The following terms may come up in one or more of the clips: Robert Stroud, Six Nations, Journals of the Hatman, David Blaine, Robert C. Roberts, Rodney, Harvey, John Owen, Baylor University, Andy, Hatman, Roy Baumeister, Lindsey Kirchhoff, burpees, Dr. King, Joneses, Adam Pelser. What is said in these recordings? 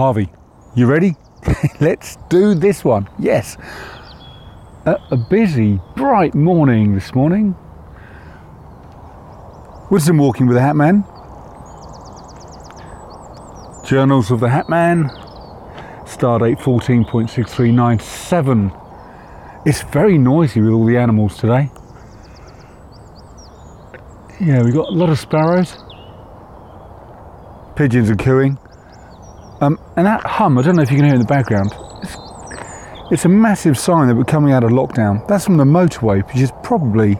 Harvey, you ready? Let's do this one. Yes. A busy, bright morning this morning. With some walking with the Hatman. Journals of the Hatman. Stardate 14.6397. It's very noisy with all the animals today. Yeah, we've got a lot of sparrows. Pigeons are cooing. And that hum, I don't know if you can hear in the background. It's a massive sign that we're coming out of lockdown. That's from the motorway, which is probably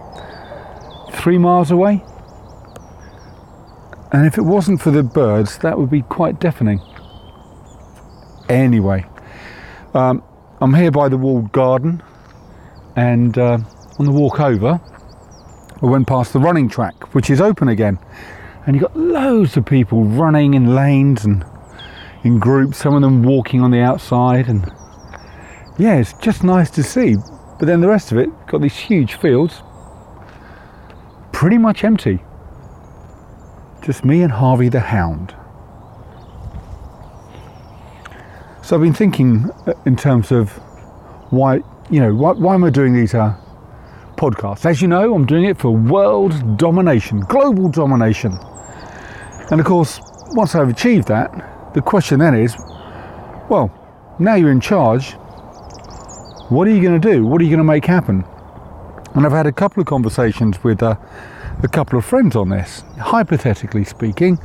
3 miles away. And if it wasn't for the birds, that would be quite deafening. Anyway, I'm here by the walled garden, and on the walk over, I went past the running track, which is open again. And you've got loads of people running in lanes and in groups, some of them walking on the outside, and yeah, it's just nice to see. But then the rest of it, got these huge fields, pretty much empty. Just me and Harvey the hound. So I've been thinking in terms of why am I doing these podcasts? As you know, I'm doing it for world domination, global domination. And of course, once I've achieved that, the question then is, well, now you're in charge, what are you going to do? What are you going to make happen? And I've had a couple of conversations with a couple of friends on this. Hypothetically speaking,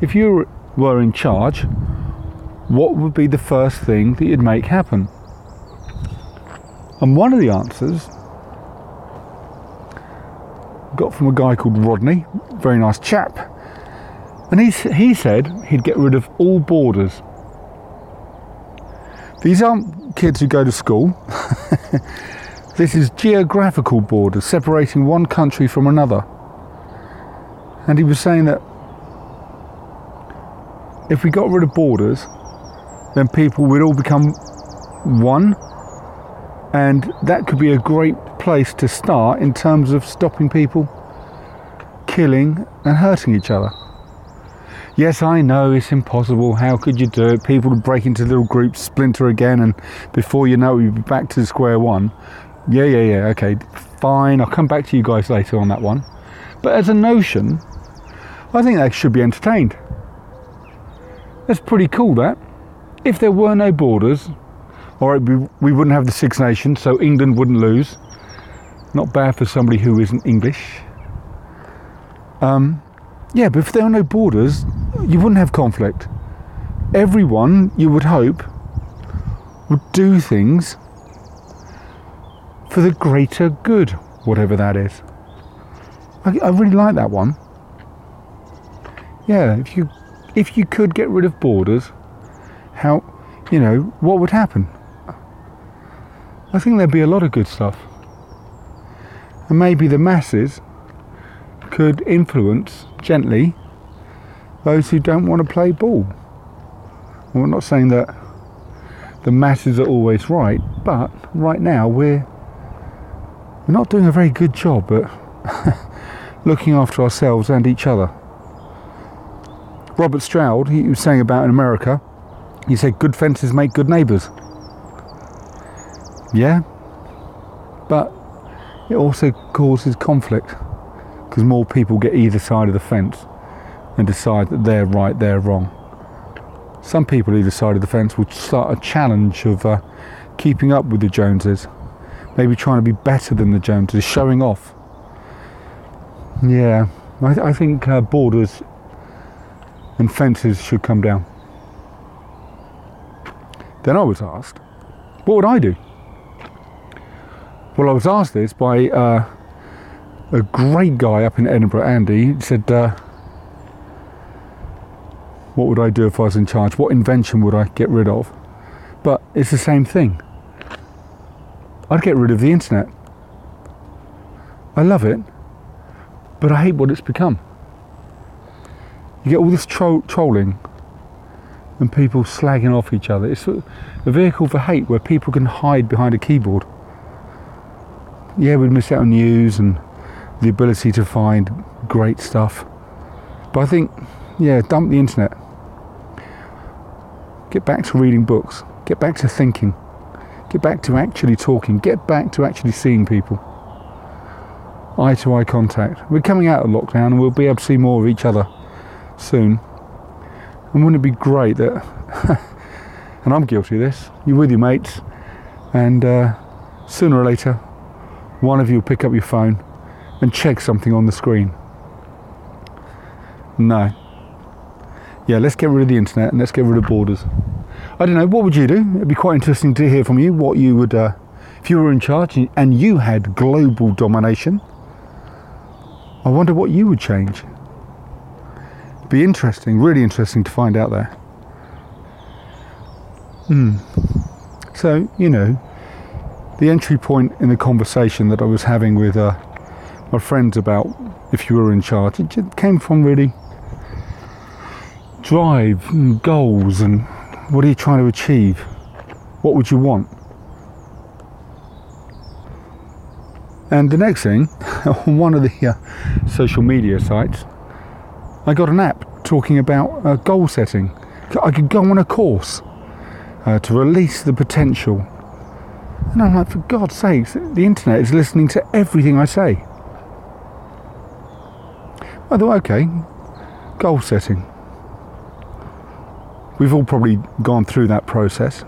if you were in charge, what would be the first thing that you'd make happen? And one of the answers I got from a guy called Rodney, very nice chap, and he said he'd get rid of all borders. These aren't kids who go to school. This is geographical borders, separating one country from another. And he was saying that if we got rid of borders, then people would all become one, and that could be a great place to start in terms of stopping people killing and hurting each other. Yes, I know it's impossible. How could you do it? People would break into little groups, splinter again, and before you know it, you'd be back to square one. Yeah, okay, fine. I'll come back to you guys later on that one. But as a notion, I think that should be entertained. That's pretty cool, that. If there were no borders, all right, we wouldn't have the Six Nations, so England wouldn't lose. Not bad for somebody who isn't English. Yeah, but if there were no borders, you wouldn't have conflict. Everyone, you would hope, would do things for the greater good, whatever that is. I really like that one. Yeah, if you could get rid of borders, how, what would happen? I think there'd be a lot of good stuff. And maybe the masses could influence gently those who don't want to play ball. Well, I'm not saying that the masses are always right, but right now we're not doing a very good job at looking after ourselves and each other. Robert Stroud, he was saying about in America, he said good fences make good neighbours. Yeah, but it also causes conflict, because more people get either side of the fence and decide that they're right, they're wrong. Some people either side of the fence will start a challenge of keeping up with the Joneses, maybe trying to be better than the Joneses, showing off. Yeah, I think borders and fences should come down. Then I was asked, what would I do? Well, I was asked this by a great guy up in Edinburgh, Andy, said, what would I do if I was in charge? What invention would I get rid of? But it's the same thing. I'd get rid of the internet. I love it, but I hate what it's become. You get all this trolling and people slagging off each other. It's a vehicle for hate where people can hide behind a keyboard. Yeah, we'd miss out on news and the ability to find great stuff. But I think, dump the internet. Get back to reading books. Get back to thinking. Get back to actually talking. Get back to actually seeing people. Eye-to-eye contact. We're coming out of lockdown and we'll be able to see more of each other soon. And wouldn't it be great that, and I'm guilty of this, you're with your mates and sooner or later one of you will pick up your phone and check something on the screen. No. Yeah, let's get rid of the internet and let's get rid of borders. I don't know, what would you do? It'd be quite interesting to hear from you what you would, if you were in charge and you had global domination. I wonder what you would change. It'd be interesting, really interesting to find out there. So, you know, the entry point in the conversation that I was having with my friends about if you were in charge, it just came from really drive and goals and what are you trying to achieve? What would you want? And the next thing, on one of the social media sites, I got an app talking about goal setting. I could go on a course to release the potential. And I'm like, for God's sakes, the internet is listening to everything I say. I thought, okay, goal setting. We've all probably gone through that process.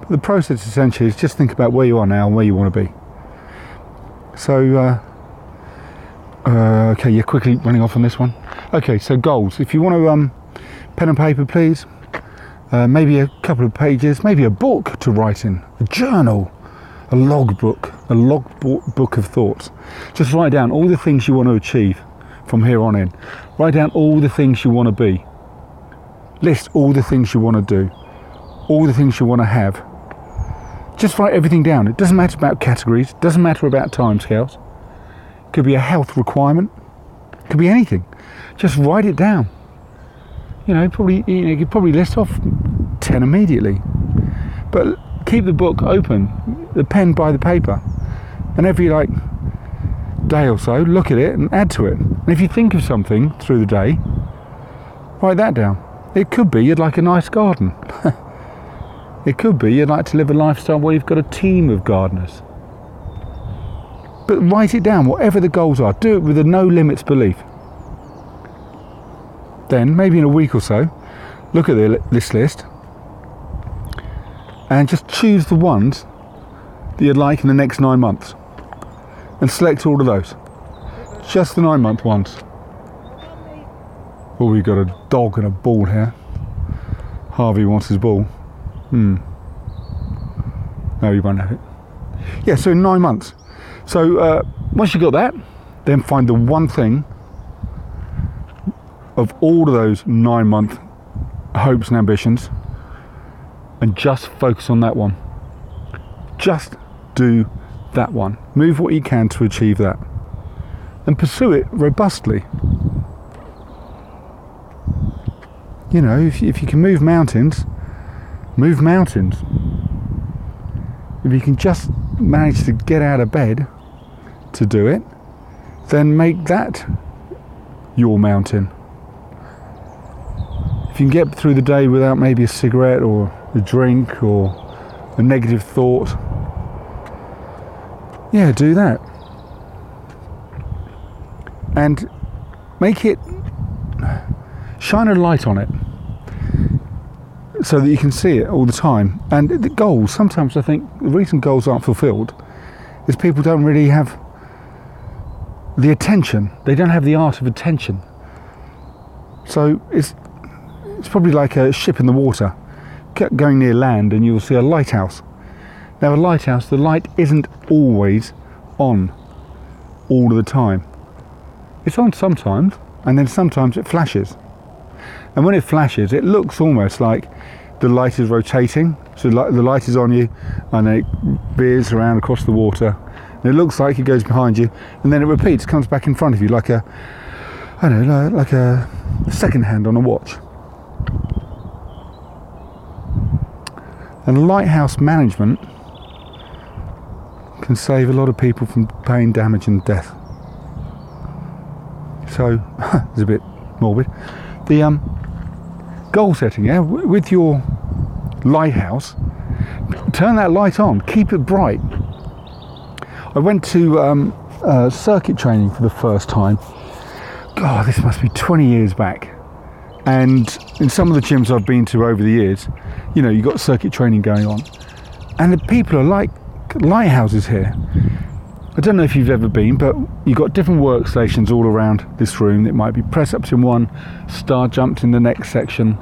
But the process essentially is just think about where you are now and where you want to be. So, okay, you're quickly running off on this one. Okay, so goals. If you want to, pen and paper, please. Maybe a couple of pages, maybe a book to write in, a journal, a log book of thoughts. Just write down all the things you want to achieve from here on in. Write down all the things you want to be. List all the things you want to do, all the things you want to have. Just write everything down. It doesn't matter about categories, doesn't matter about timescales. It could be a health requirement, it could be anything. Just write it down. You know, you could probably list off 10 immediately. But keep the book open, the pen by the paper, and every day or so, look at it and add to it. And if you think of something through the day, write that down. It could be you'd like a nice garden. It could be you'd like to live a lifestyle where you've got a team of gardeners. But write it down, whatever the goals are. Do it with a no limits belief. Then, maybe in a week or so, look at this list and just choose the ones that you'd like in the next 9 months and select all of those. Just the 9-month ones. Oh, we've got a dog and a ball here. Harvey wants his ball. No, you won't have it. Yeah, so in 9 months. So once you've got that, then find the one thing of all of those 9-month hopes and ambitions and just focus on that one. Just do that one. Move what you can to achieve that and pursue it robustly. You know, if you can move mountains, move mountains. If you can just manage to get out of bed to do it, then make that your mountain. If you can get through the day without maybe a cigarette or a drink or a negative thought, yeah, do that. And make it, shine a light on it so that you can see it all the time. And the goals, sometimes I think the reason goals aren't fulfilled is people don't really have the attention. They don't have the art of attention. So it's probably like a ship in the water going near land and you'll see a lighthouse. Now a lighthouse, the light isn't always on all of the time. It's on sometimes and then sometimes it flashes. And when it flashes, it looks almost like the light is rotating. So the light is on you and it veers around across the water. And it looks like it goes behind you and then it repeats, comes back in front of you like a, I don't know, like a second hand on a watch. And lighthouse management can save a lot of people from pain, damage and death. So, it's a bit morbid. The goal setting, yeah, with your lighthouse, turn that light on, keep it bright. I went to circuit training for the first time. God, this must be 20 years back. And in some of the gyms I've been to over the years, you know, you've got circuit training going on. And the people are like lighthouses here. I don't know if you've ever been, but you've got different workstations all around this room. It might be press-ups in one, star jumps in the next section.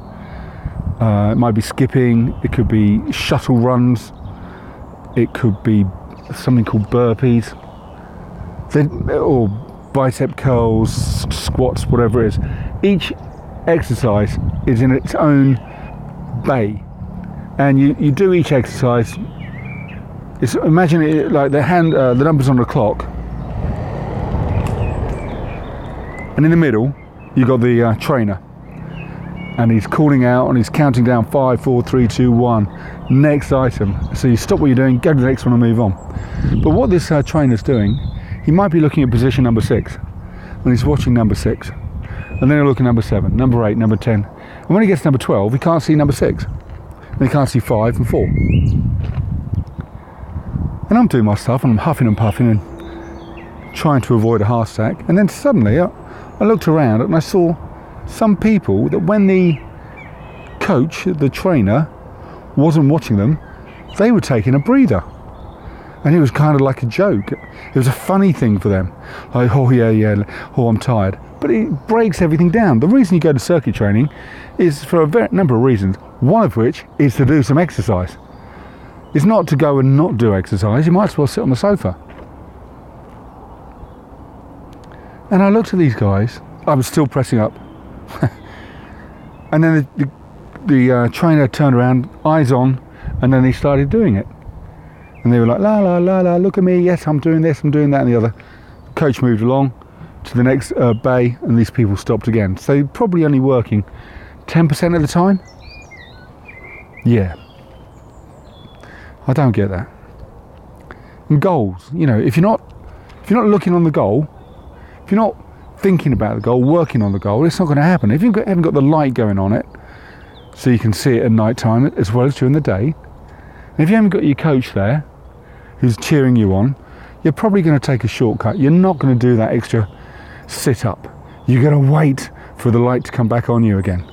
It might be skipping, it could be shuttle runs, it could be something called burpees, or bicep curls, squats, whatever it is. Each exercise is in its own bay, and you do each exercise. It's, imagine it like the numbers on the clock, and in the middle you got the trainer, and he's calling out and he's counting down 5, 4, 3, 2, 1. Next item. So you stop what you're doing, go to the next one, and move on. But what this trainer's doing, he might be looking at position number 6, and he's watching number 6, and then he'll look at number 7, number 8, number 10, and when he gets to number 12, he can't see number 6, and he can't see 5 and 4. And I'm doing my stuff and I'm huffing and puffing and trying to avoid a heart attack. And then suddenly I looked around and I saw some people that when the coach, the trainer, wasn't watching them, they were taking a breather. And it was kind of like a joke. It was a funny thing for them. Like, oh yeah, oh I'm tired. But it breaks everything down. The reason you go to circuit training is for a number of reasons. One of which is to do some exercise. It's not to go and not do exercise. You might as well sit on the sofa. And I looked at these guys. I was still pressing up. And then the trainer turned around, eyes on, and then he started doing it. And they were like, la la la la, look at me, yes, I'm doing this, I'm doing that and the other. The coach moved along to the next bay, and these people stopped again. So you're probably only working 10% of the time. Yeah. I don't get that. And goals, you know, if you're not looking on the goal, if you're not thinking about the goal, working on the goal, it's not going to happen. If you haven't got the light going on it, so you can see it at night time as well as during the day, and if you haven't got your coach there who's cheering you on, you're probably going to take a shortcut. You're not going to do that extra sit-up. You're going to wait for the light to come back on you again.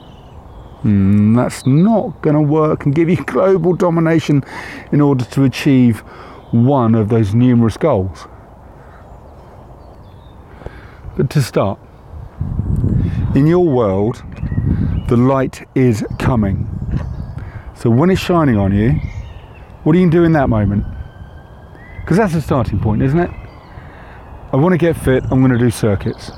That's not going to work and give you global domination in order to achieve one of those numerous goals. But to start, in your world, the light is coming. So when it's shining on you, what do you do in that moment? Because that's the starting point, isn't it? I want to get fit, I'm going to do circuits.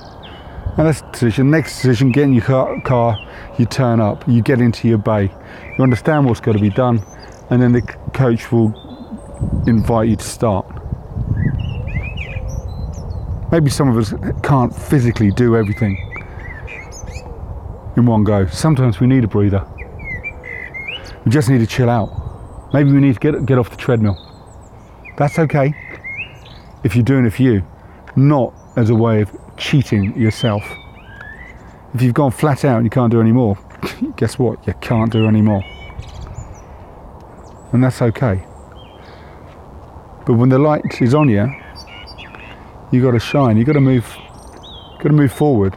And that's the decision. Next decision, get in your car, you turn up, you get into your bay, you understand what's got to be done, and then the coach will invite you to start. Maybe some of us can't physically do everything in one go. Sometimes we need a breather. We just need to chill out. Maybe we need to get off the treadmill. That's okay if you're doing it for you, not as a way of cheating yourself. If you've gone flat out and you can't do any more, guess what? You can't do any more. And that's okay. But when the light is on you, you got to shine, you got to move, forward.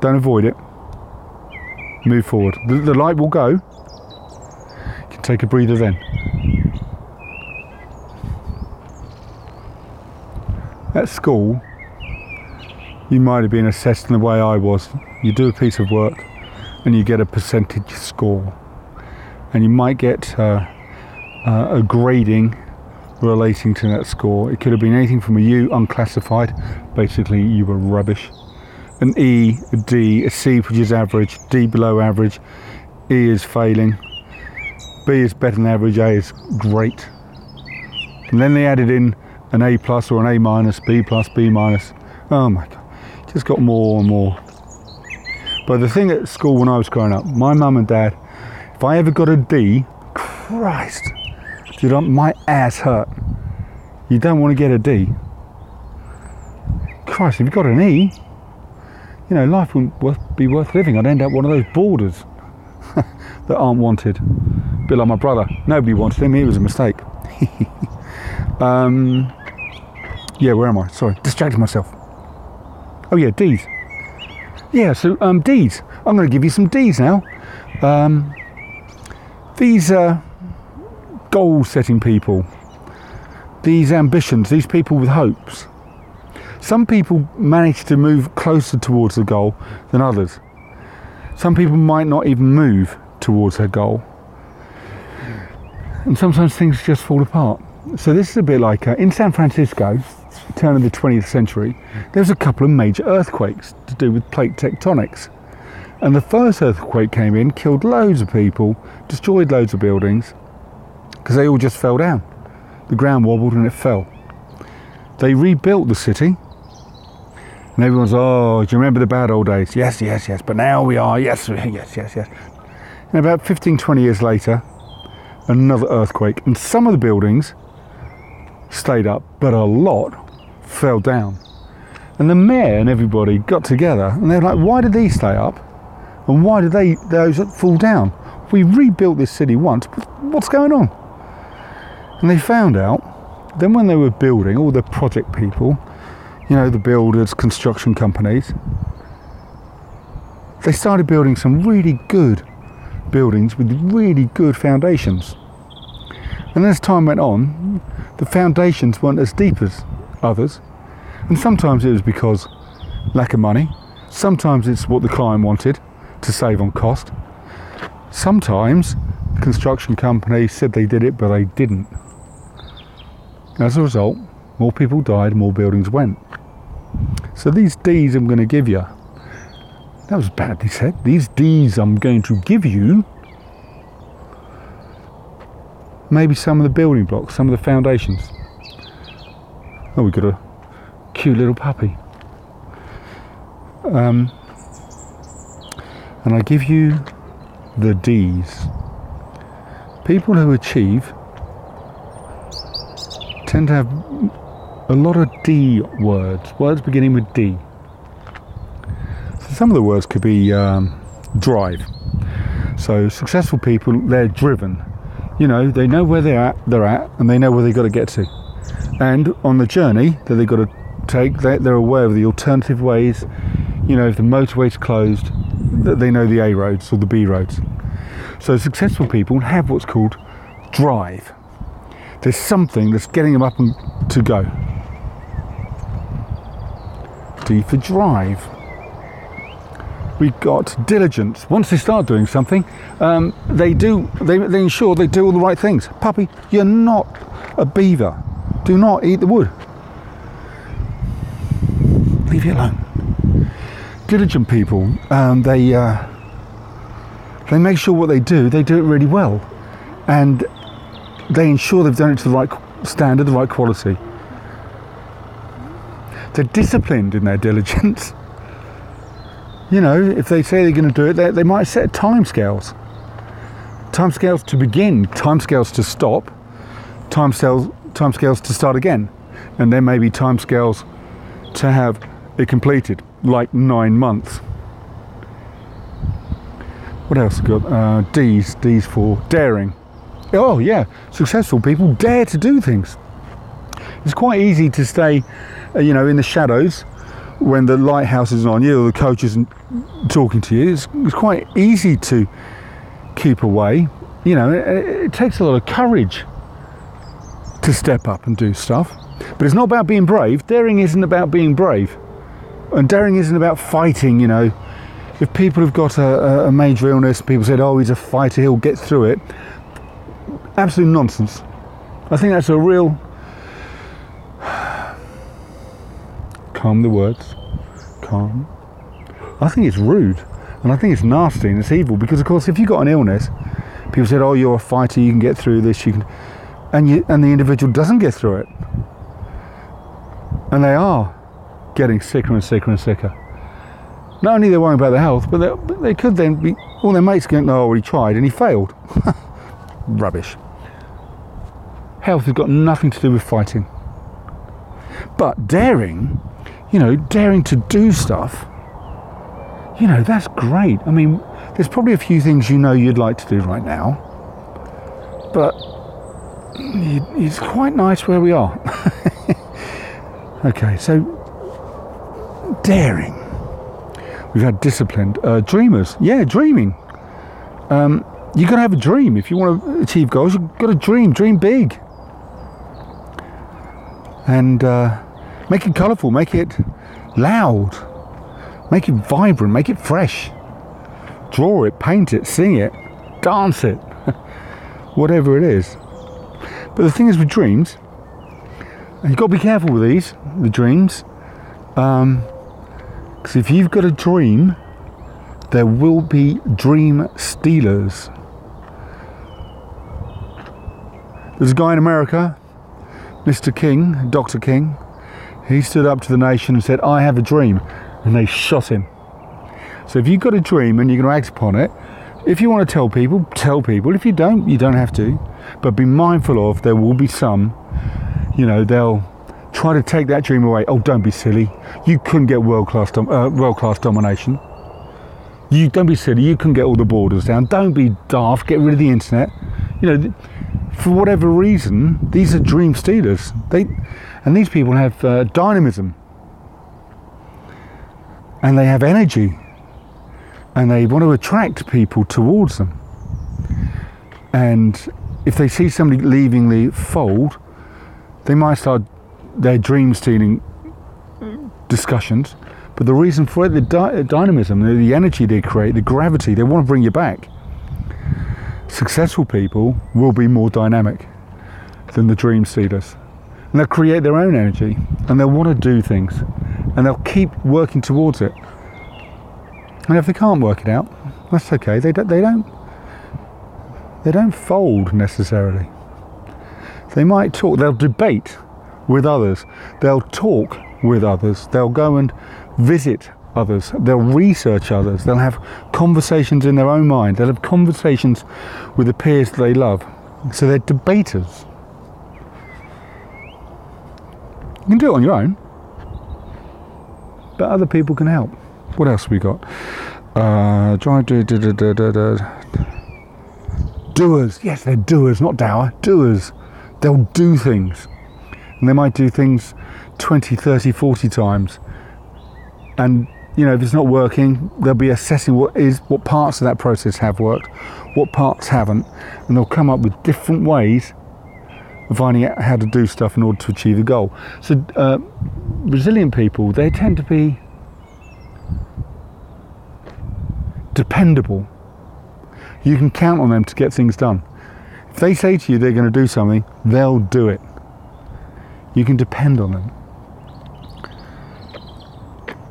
Don't avoid it. Move forward. The light will go. You can take a breather then. At school, you might have been assessed in the way I was. You do a piece of work and you get a percentage score, and you might get a grading relating to that score. It could have been anything from a U, unclassified, basically you were rubbish, an E, a D, a C which is average, D below average, E is failing, B is better than average, A is great. And then they added in an A plus or an A minus, B plus, B minus. Oh my God. Just got more and more. But the thing at school when I was growing up, my mum and dad, if I ever got a D, Christ, you know, my ass hurt. You don't want to get a D. Christ, if you got an E, you know, life wouldn't be worth living. I'd end up one of those boarders. that aren't wanted. A bit like my brother. Nobody wanted him. He was a mistake. Yeah, where am I? Sorry, distracted myself. Oh yeah, D's. Yeah, so D's. I'm going to give you some D's now. These goal-setting people, these ambitions, these people with hopes. Some people manage to move closer towards the goal than others. Some people might not even move towards their goal. And sometimes things just fall apart. So this is a bit like, in San Francisco, turn of the 20th century, there was a couple of major earthquakes to do with plate tectonics. And the first earthquake came in, killed loads of people, destroyed loads of buildings, because they all just fell down. The ground wobbled and it fell. They rebuilt the city, and everyone's, oh, do you remember the bad old days? Yes, yes, yes, but now we are, yes, yes, yes, yes. And about 15, 20 years later, another earthquake, and some of the buildings stayed up, but a lot fell down. And the mayor and everybody got together, and they're like, why did these stay up? And why did those fall down? We rebuilt this city once, but what's going on? And they found out, then when they were building, all the project people, you know, the builders, construction companies, they started building some really good buildings with really good foundations. And as time went on, the foundations weren't as deep as others. And sometimes it was because lack of money. Sometimes it's what the client wanted to save on cost. Sometimes the construction company said they did it, but they didn't. As a result, more people died, more buildings went. So these D's I'm going to give you. That was badly said. These D's I'm going to give you. Maybe some of the building blocks, some of the foundations. Oh, we've got a cute little puppy. And I give you the D's. People who achieve tend to have a lot of D words, words beginning with D. So some of the words could be drive. So successful people, they're driven. You know, they know where they're at, and they know where they've got to get to. And on the journey that they've got to take, they're aware of the alternative ways. You know, if the motorway's closed, they know the A roads or the B roads. So successful people have what's called drive. There's something that's getting them up and to go. D for drive. We've got diligence. Once they start doing something, they ensure they do all the right things. Puppy, you're not a beaver. Do not eat the wood. Leave it alone. Diligent people, they make sure what they do it really well, and they ensure they've done it to the right standard, the right quality. They're disciplined in their diligence. You know, if they say they're going to do it, they might set timescales. Timescales to begin, timescales to stop, timescales to start again, and there may be timescales to have it completed, like 9 months. What else have we got? D's for daring. Oh yeah, successful people dare to do things. It's quite easy to stay, you know, in the shadows when the lighthouse isn't on you or the coach isn't talking to you. It's quite easy to keep away. You know, it takes a lot of courage to step up and do stuff. But it's not about being brave. Daring isn't about being brave. And daring isn't about fighting, you know. If people have got a major illness, people said, oh, he's a fighter, he'll get through it. Absolute nonsense. I think that's a real... Calm the words. Calm. I think it's rude, and I think it's nasty, and it's evil, because of course if you've got an illness, people said, oh, you're a fighter, you can get through this, you can... And the individual doesn't get through it. And they are getting sicker and sicker and sicker. Not only they're worrying about their health, but they could then be... All their mates going, oh, well, he tried and he failed. Rubbish. Health has got nothing to do with fighting. But daring... You know, daring to do stuff, you know, that's great. I mean, There's probably a few things you know you'd like to do right now, but it's quite nice where we are. Okay, so daring. We've had disciplined. Dreamers. Yeah, dreaming. You've got to have a dream. If you want to achieve goals, you've got to dream. Dream big. And make it colourful. Make it loud. Make it vibrant. Make it fresh. Draw it. Paint it. Sing it. Dance it. Whatever it is. But the thing is with dreams, and you've got to be careful with these, the dreams. Because if you've got a dream, there will be dream stealers. There's a guy in America, Mr. King, Dr. King. He stood up to the nation and said, "I have a dream," and they shot him. So if you've got a dream and you're going to act upon it, if you want to tell people, tell people. If you don't, you don't have to. But be mindful of, there will be some, you know, they'll try to take that dream away. Oh, don't be silly. You couldn't get world-class domination. You don't be silly. You couldn't get all the borders down. Don't be daft. Get rid of the internet. You know, for whatever reason, these are dream stealers. And these people have dynamism, and they have energy, and they want to attract people towards them. And if they see somebody leaving the fold, they might start their dream stealing discussions. But the reason for it, the dynamism, the energy they create, the gravity, they want to bring you back. Successful people will be more dynamic than the dream stealers. And they'll create their own energy, and they'll want to do things, and they'll keep working towards it. And if they can't work it out, that's okay. They don't fold necessarily. They might talk, they'll debate with others, they'll talk with others, they'll go and visit others, they'll research others, they'll have conversations in their own mind, they'll have conversations with the peers that they love. So they're debaters. You can do it on your own, but other people can help. What else have we got? Doers. Yes, they're doers, not dour. Doers. They'll do things, and they might do things 20, 30, 40 times. And you know, if it's not working, they'll be assessing what parts of that process have worked, what parts haven't, and they'll come up with different ways of finding out how to do stuff in order to achieve a goal. So resilient people, they tend to be dependable. You can count on them to get things done. If they say to you they're going to do something, they'll do it. You can depend on them.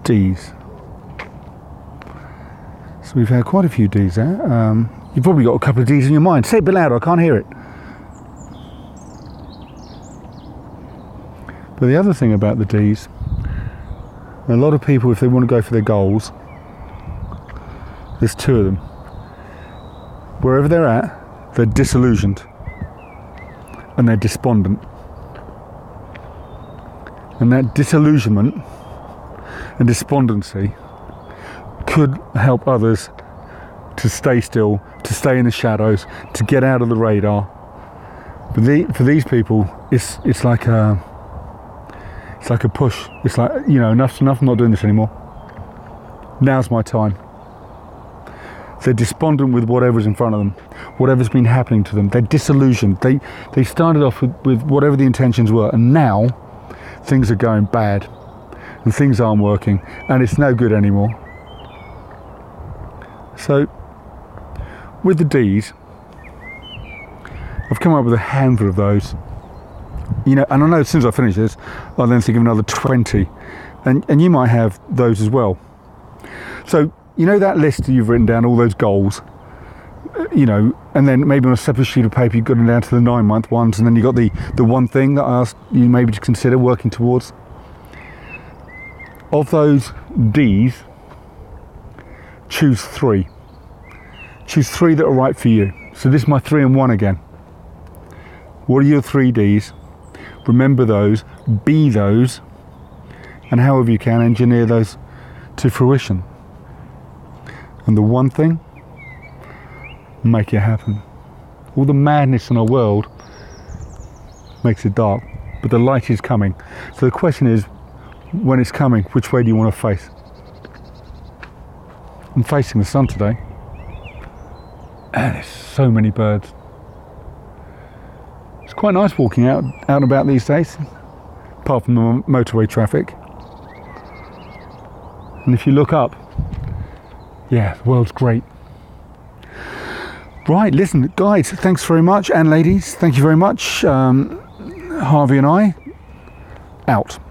D's. So we've had quite a few D's there. You've probably got a couple of D's in your mind. Say it a bit louder, I can't hear it. But the other thing about the D's, a lot of people, if they want to go for their goals, there's two of them. Wherever they're at, they're disillusioned and they're despondent. And that disillusionment and despondency could help others to stay still, to stay in the shadows, to get out of the radar. But for these people, it's like a push. It's like, you know, enough's enough, I'm not doing this anymore. Now's my time. They're despondent with whatever's in front of them, whatever's been happening to them. They're disillusioned. They started off with whatever the intentions were, and now things are going bad, and things aren't working, and it's no good anymore. So with the D's, I've come up with a handful of those. You know, and I know as soon as I finish this, I'll then think of another 20, and you might have those as well. So you know that list you've written down, all those goals, you know, and then maybe on a separate sheet of paper you've got them down to the 9-month ones, and then you've got the one thing that I asked you maybe to consider working towards. Of those D's, choose three. Choose three that are right for you. So this is my 3 and 1 again. What are your 3 D's? Remember those, be those, and however you can, engineer those to fruition. And the one thing make it happen. All the madness in our world makes it dark, but the light is coming. So the question is, when it's coming, which way do you want to face? I'm facing the sun today, and there's so many birds. It's quite nice walking out and about these days, apart from the motorway traffic. And if you look up, yeah, the world's great. Right, listen, guys, thanks very much, and ladies, thank you very much. Harvey and I, out.